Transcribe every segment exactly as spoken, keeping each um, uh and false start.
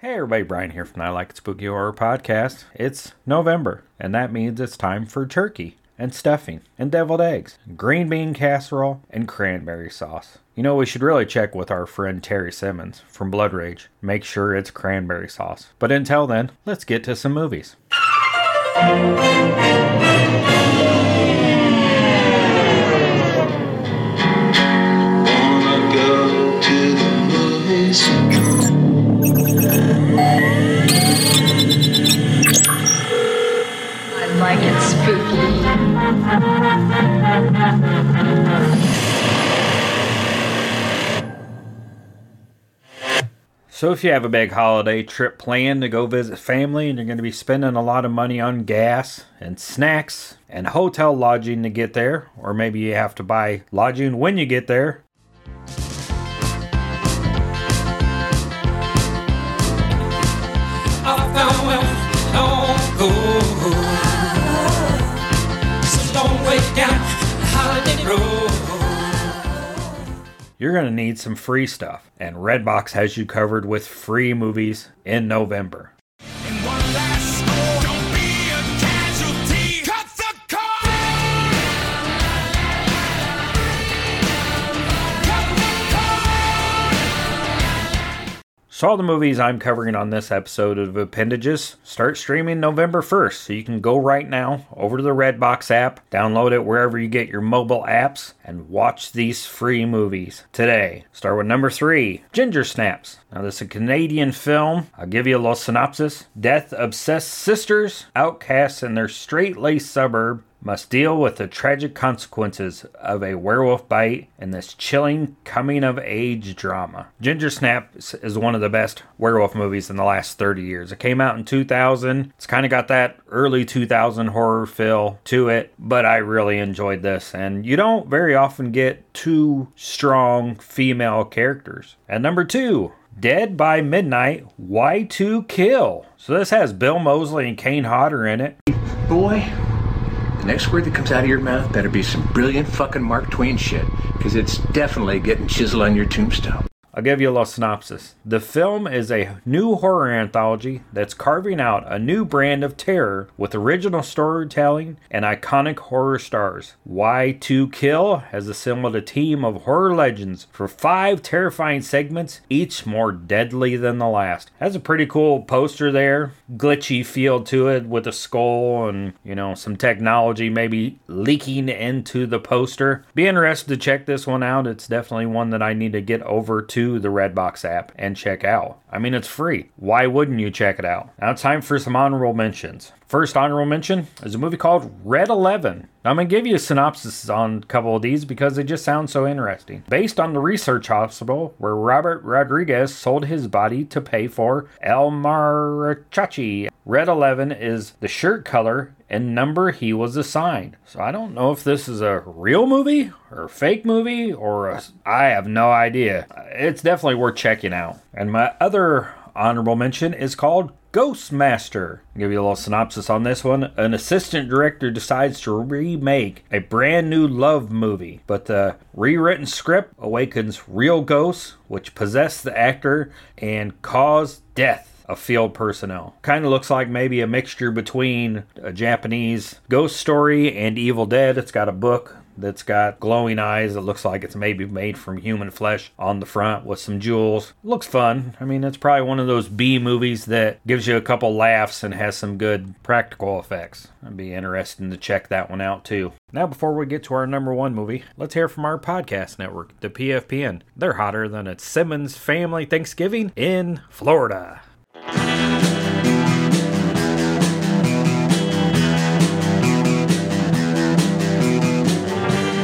Hey everybody, Brian here from the I Like It Spooky Horror Podcast. It's November, and that means it's time for turkey, and stuffing, and deviled eggs, green bean casserole, and cranberry sauce. You know, we should really check with our friend Terry Simmons from Blood Rage. Make sure it's cranberry sauce. But until then, let's get to some movies. Wanna go to the movies? Like it's spooky. So if you have a big holiday trip planned to go visit family and you're going to be spending a lot of money on gas and snacks and hotel lodging to get there, or maybe you have to buy lodging when you get there, you're going to need some free stuff. And Redbox has you covered with free movies in November. And one last score. Don't be a casualty. Cut the cord. Cut the cord. So all the movies I'm covering on this episode of Appendages start streaming November first. So you can go right now over to the Redbox app, download it wherever you get your mobile apps, and watch these free movies today. Start with number three, Ginger Snaps. Now this is a Canadian film. I'll give you a little synopsis. Death-obsessed sisters, outcasts in their straight-laced suburb, must deal with the tragic consequences of a werewolf bite in this chilling coming-of-age drama. Ginger Snaps is one of the best werewolf movies in the last thirty years. It came out in two thousand. It's kind of got that early two thousand horror feel to it, but I really enjoyed this. And you don't very often get two strong female characters. And number two, Dead by Midnight, Y two Kill. So this has Bill Moseley and Kane Hodder in it. Boy, the next word that comes out of your mouth better be some brilliant fucking Mark Twain shit, because it's definitely getting chiseled on your tombstone. I'll give you a little synopsis. The film is a new horror anthology that's carving out a new brand of terror with original storytelling and iconic horror stars. Y two Kill has assembled a team of horror legends for five terrifying segments, each more deadly than the last. That's a pretty cool poster there. Glitchy feel to it with a skull and, you know, some technology maybe leaking into the poster. Be interested to check this one out. It's definitely one that I need to get over to the Redbox app and check out. I mean, it's free. Why wouldn't you check it out? Now it's time for some honorable mentions. First honorable mention is a movie called Red eleven. Now, I'm going to give you a synopsis on a couple of these because they just sound so interesting. Based on the research hospital where Robert Rodriguez sold his body to pay for El Marachachi, Red eleven is the shirt color and number he was assigned. So I don't know if this is a real movie or a fake movie or a, I have no idea. It's definitely worth checking out. And my other honorable mention is called Ghost Master. I'll give you a little synopsis on this one. An assistant director decides to remake a brand new love movie, but the rewritten script awakens real ghosts which possess the actor and cause death of field personnel. Kind of looks like maybe a mixture between a Japanese ghost story and Evil Dead. It's got a book that's got glowing eyes. It looks like it's maybe made from human flesh on the front with some jewels. Looks fun. I mean, it's probably one of those B movies that gives you a couple laughs and has some good practical effects. It'd be interesting to check that one out too. Now, before we get to our number one movie, let's hear from our podcast network, the P F P N. They're hotter than a Simmons family Thanksgiving in Florida.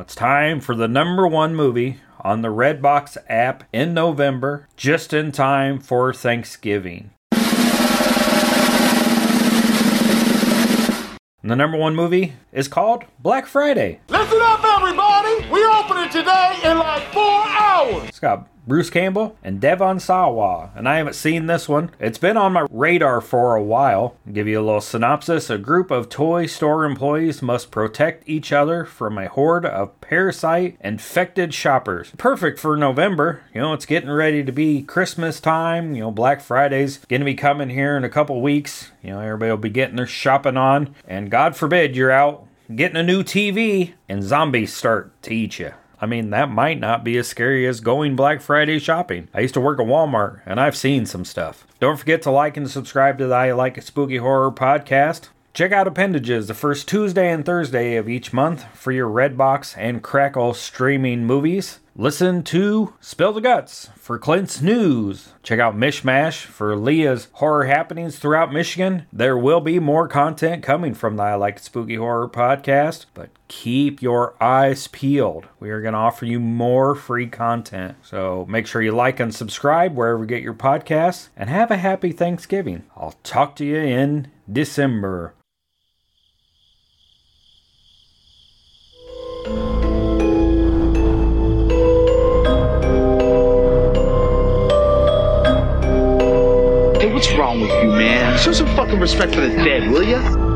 It's time for the number one movie on the Redbox app in November, just in time for Thanksgiving. And the number one movie is called Black Friday. Listen up, everybody! We open it today in like four hours! It's got Bruce Campbell and Devon Sawa, and I haven't seen this one. It's been on my radar for a while. I'll give you a little synopsis. A group of toy store employees must protect each other from a horde of parasite-infected shoppers. Perfect for November. You know, it's getting ready to be Christmas time. You know, Black Friday's going to be coming here in a couple weeks. You know, everybody will be getting their shopping on, and God forbid you're out getting a new T V and zombies start to eat you. I mean, that might not be as scary as going Black Friday shopping. I used to work at Walmart, and I've seen some stuff. Don't forget to like and subscribe to the I Like Spooky Horror podcast. Check out Appendages the first Tuesday and Thursday of each month for your Redbox and Crackle streaming movies. Listen to Spill the Guts for Clint's news. Check out Mishmash for Leah's horror happenings throughout Michigan. There will be more content coming from the I Like Spooky Horror podcast, but keep your eyes peeled. We are going to offer you more free content. So make sure you like and subscribe wherever you get your podcasts, and have a happy Thanksgiving. I'll talk to you in December. What's wrong with you, man? Show some fucking respect for the dead, will ya?